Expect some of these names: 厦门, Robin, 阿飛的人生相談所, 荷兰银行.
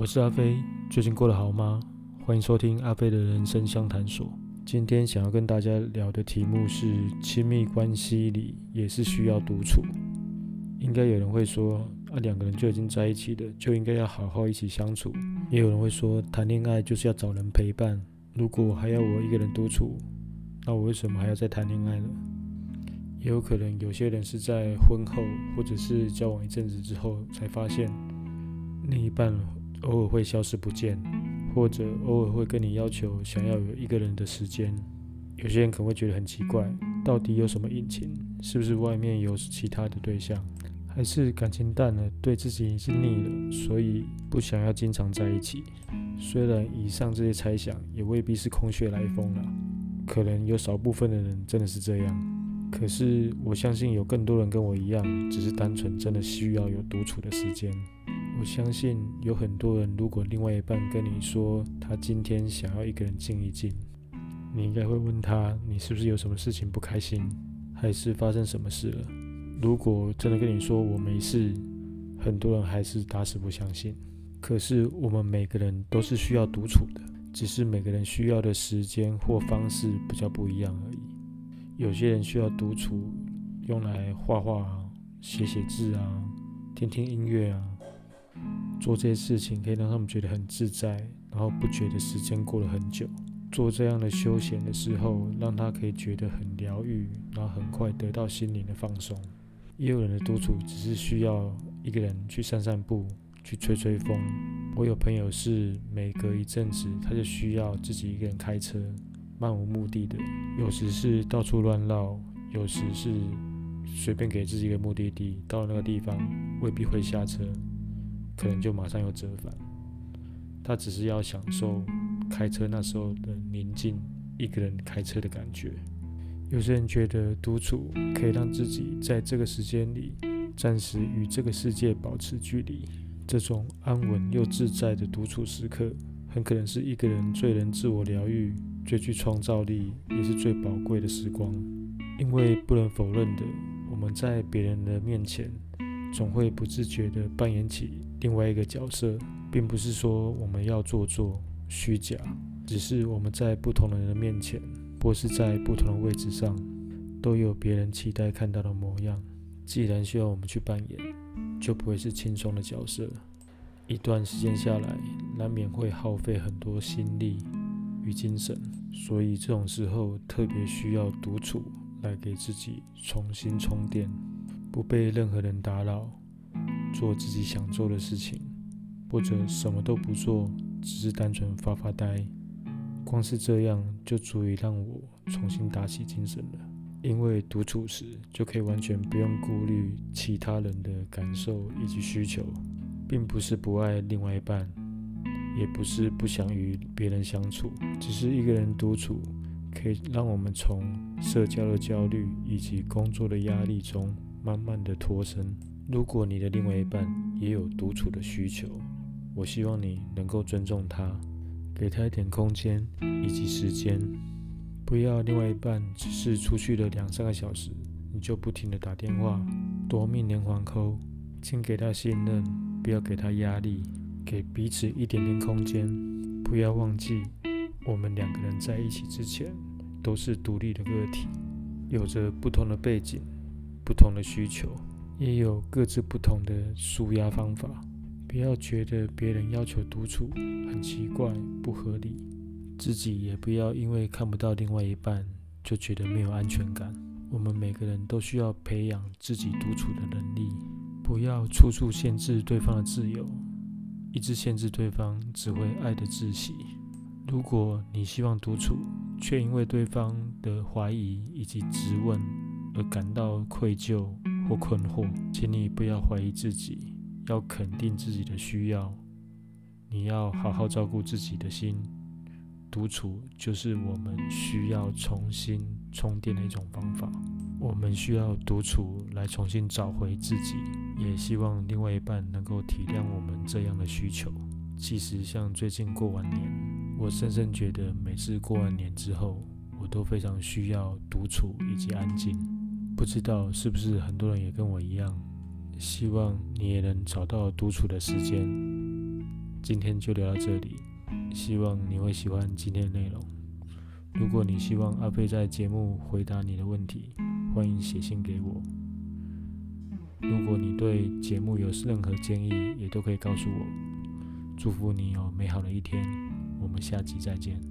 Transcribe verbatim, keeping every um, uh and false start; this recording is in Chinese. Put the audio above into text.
我是阿飞，最近过得好吗？欢迎收听阿飞的人生相谈所。今天想要跟大家聊的题目是亲密关系里也是需要独处。应该有人会说啊，两个人就已经在一起了，就应该要好好一起相处。也有人会说，谈恋爱就是要找人陪伴，如果还要我一个人独处，那我为什么还要再谈恋爱呢？也有可能有些人是在婚后或者是交往一阵子之后才发现另一半偶尔会消失不见，或者偶尔会跟你要求想要有一个人的时间。有些人可能会觉得很奇怪，到底有什么隐情？是不是外面有其他的对象？还是感情淡了，对自己已经腻了，所以不想要经常在一起？虽然以上这些猜想也未必是空穴来风啦，可能有少部分的人真的是这样。可是我相信有更多人跟我一样，只是单纯真的需要有独处的时间。我相信有很多人，如果另外一半跟你说他今天想要一个人静一静，你应该会问他，你是不是有什么事情不开心，还是发生什么事了？如果真的跟你说我没事，很多人还是打死不相信。可是我们每个人都是需要独处的，只是每个人需要的时间或方式比较不一样而已。有些人需要独处，用来画画啊、写写字啊、听听音乐啊，做这些事情可以让他们觉得很自在，然后不觉得时间过了很久。做这样的休闲的时候，让他可以觉得很疗愈，然后很快得到心灵的放松。也有人的独处只是需要一个人去散散步，去吹吹风。我有朋友是每隔一阵子，他就需要自己一个人开车。漫无目的的，有时是到处乱绕，有时是随便给自己一个目的地，到那个地方未必会下车，可能就马上又折返。他只是要享受开车那时候的宁静，一个人开车的感觉。有些人觉得独处可以让自己在这个时间里暂时与这个世界保持距离，这种安稳又自在的独处时刻，很可能是一个人最能自我疗愈、最具创造力，也是最宝贵的时光。因为不能否认的，我们在别人的面前总会不自觉地扮演起另外一个角色，并不是说我们要做作虚假，只是我们在不同人的面前或是在不同的位置上，都有别人期待看到的模样。既然需要我们去扮演，就不会是轻松的角色。一段时间下来，难免会耗费很多心力与精神，所以这种时候特别需要独处来给自己重新充电，不被任何人打扰，做自己想做的事情，或者什么都不做，只是单纯发发呆。光是这样就足以让我重新打起精神了，因为独处时就可以完全不用顾虑其他人的感受以及需求，并不是不爱另外一半，也不是不想与别人相处，只是一个人独处可以让我们从社交的焦虑以及工作的压力中慢慢的脱身。如果你的另外一半也有独处的需求，我希望你能够尊重他，给他一点空间以及时间，不要另外一半只是出去了两三个小时，你就不停的打电话，夺命连环call。请给他信任，不要给他压力，给彼此一点点空间，不要忘记，我们两个人在一起之前都是独立的个体，有着不同的背景、不同的需求，也有各自不同的抒压方法。不要觉得别人要求独处很奇怪、不合理，自己也不要因为看不到另外一半就觉得没有安全感。我们每个人都需要培养自己独处的能力，不要处处限制对方的自由。一直限制对方，只会爱得窒息。如果你希望独处，却因为对方的怀疑以及质问而感到愧疚或困惑，请你不要怀疑自己，要肯定自己的需要。你要好好照顾自己的心。独处就是我们需要重新充电的一种方法。我们需要独处来重新找回自己，也希望另外一半能够体谅我们这样的需求。其实像最近过完年，我深深觉得每次过完年之后，我都非常需要独处以及安静。不知道是不是很多人也跟我一样，希望你也能找到独处的时间。今天就聊到这里，希望你会喜欢今天的内容。如果你希望阿贝在节目回答你的问题，欢迎写信给我。如果你对节目有任何建议，也都可以告诉我。祝福你有美好的一天，我们下集再见。